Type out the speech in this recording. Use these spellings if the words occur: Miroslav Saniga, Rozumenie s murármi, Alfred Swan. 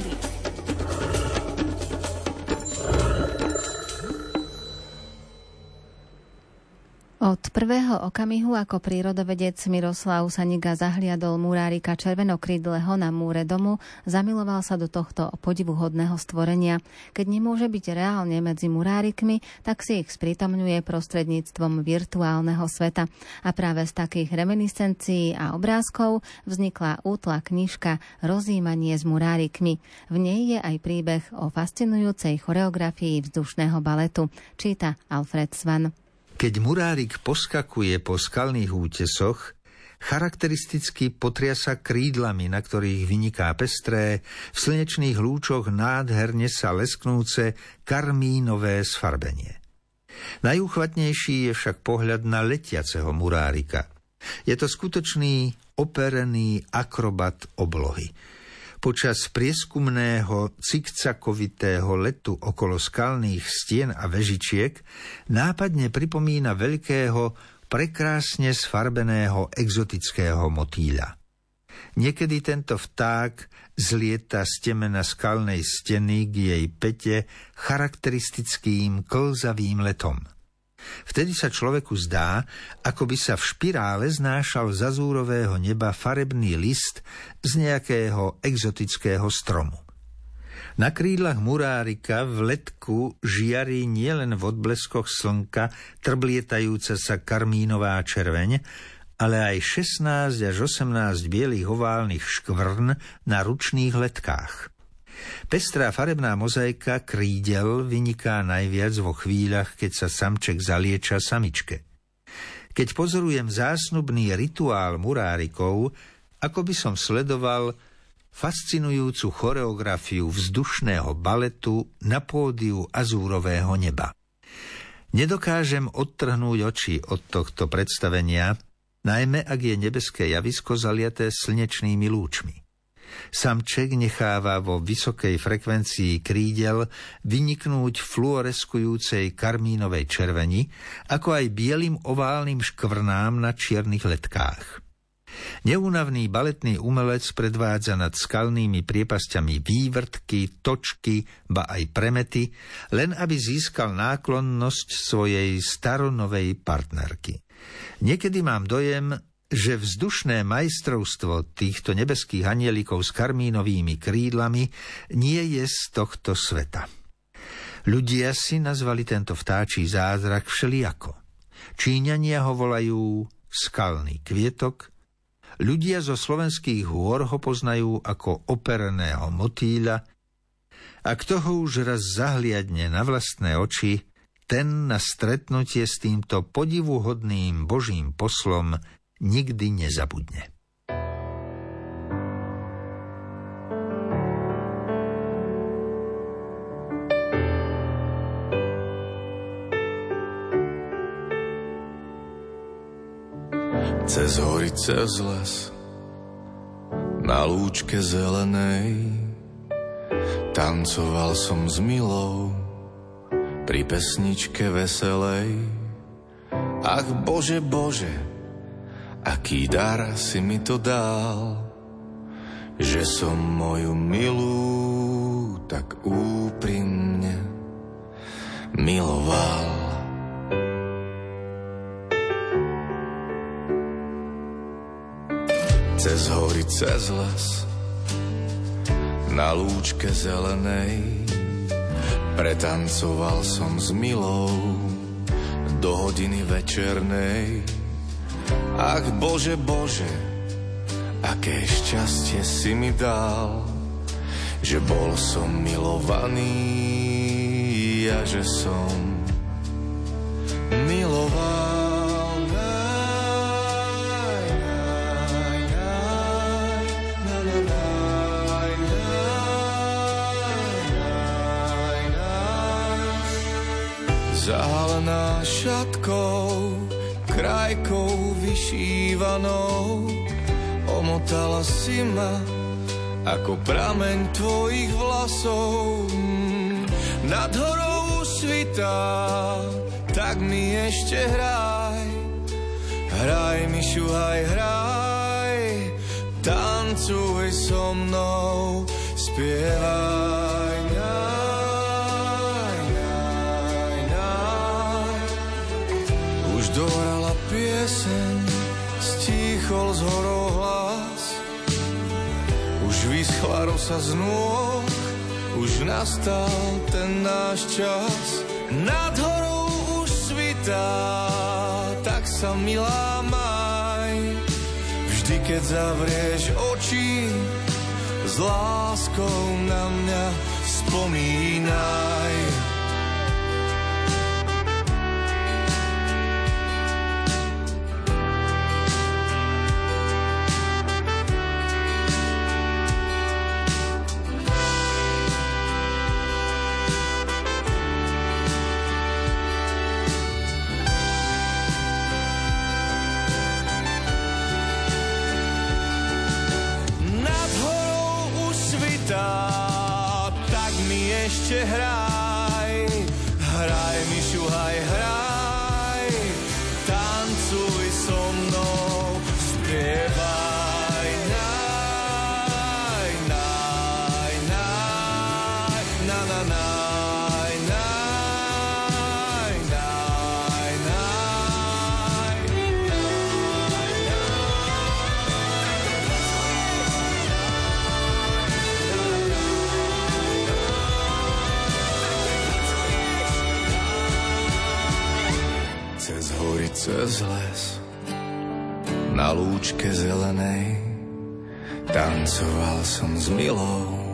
prírody. Od prvého okamihu, ako prírodovedec Miroslav Saniga zahliadol murárika červenokrídleho na múre domu, zamiloval sa do tohto podivuhodného stvorenia. Keď nemôže byť reálne medzi murárikmi, tak si ich sprítomňuje prostredníctvom virtuálneho sveta. A práve z takých reminiscencií a obrázkov vznikla útla knižka Rozímanie s murárikmi. V nej je aj príbeh o fascinujúcej choreografii vzdušného baletu, číta Alfred Swan. Keď murárik poskakuje po skalných útesoch, charakteristicky potriasa krídlami, na ktorých vyniká pestré, v slnečných lúčoch nádherne sa lesknúce karmínové sfarbenie. Najúchvatnejší je však pohľad na letiaceho murárika. Je to skutočný operený akrobat oblohy. Počas prieskumného cikcakovitého letu okolo skalných stien a vežičiek nápadne pripomína veľkého, prekrásne sfarbeného exotického motýľa. Niekedy tento vták zlieta z temena skalnej steny k jej pete charakteristickým klzavým letom. Vtedy sa človeku zdá, ako by sa v špirále znášal z azúrového neba farebný list z nejakého exotického stromu. Na krídlach murárika v letku žiari nielen v odbleskoch slnka trblietajúca sa karmínová červeň, ale aj 16 až 18 bielých oválnych škvrn na ručných letkách. Pestrá farebná mozaika krídel vyniká najviac vo chvíľach, keď sa samček zalieča samičke. Keď pozorujem zásnubný rituál murárikov, ako by som sledoval fascinujúcu choreografiu vzdušného baletu na pódiu azúrového neba. Nedokážem odtrhnúť oči od tohto predstavenia, najmä ak je nebeské javisko zaliaté slnečnými lúčmi. Samček necháva vo vysokej frekvencii krídel vyniknúť fluoreskujúcej karmínovej červeni, ako aj bielým oválnym škvrnám na čiernych letkách. Neúnavný baletný umelec predvádza nad skalnými priepasťami vývrtky, točky, ba aj premety, len aby získal náklonnosť svojej staronovej partnerky. Niekedy mám dojem, že vzdušné majstrovstvo týchto nebeských anielikov s karmínovými krídlami nie je z tohto sveta. Ľudia si nazvali tento vtáčí zázrak všelijako. Číňania ho volajú skalný kvietok, ľudia zo slovenských hôr ho poznajú ako opereného motýľa a kto ho už raz zahliadne na vlastné oči, ten na stretnutie s týmto podivuhodným božím poslom nikdy nezabudne. Cez hory, cez les, na lúčke zelenej, tancoval som s Milou pri pesničke veselej. Ach Bože, Bože, aký dar si mi to dal, že som moju milú tak úprimne miloval. Cez hory, cez les, na lúčke zelenej, pretancoval som s Milou do hodiny večernej. Ach Bože, Bože, aké šťastie si mi dal, že bol som milovaný a že som miloval. Zahalená šatkou, krajkou vyšívanou, omotala si ma ako prameň tvojich vlasov. Nad horou svitá, tak mi ešte hraj, hraj mi, šuhaj, hraj, tancuj so mnou. Spievaj náj. Už dorala pieseň, stíchol z horou hlas. Už vyschla rosa z nôh, už nastal ten náš čas. Nad horou už svitá, tak sa milá maj. Vždy keď zavrieš oči, s láskou na mňa spomínaj. Cez les, na lúčke zelenej, tancoval som s Milou.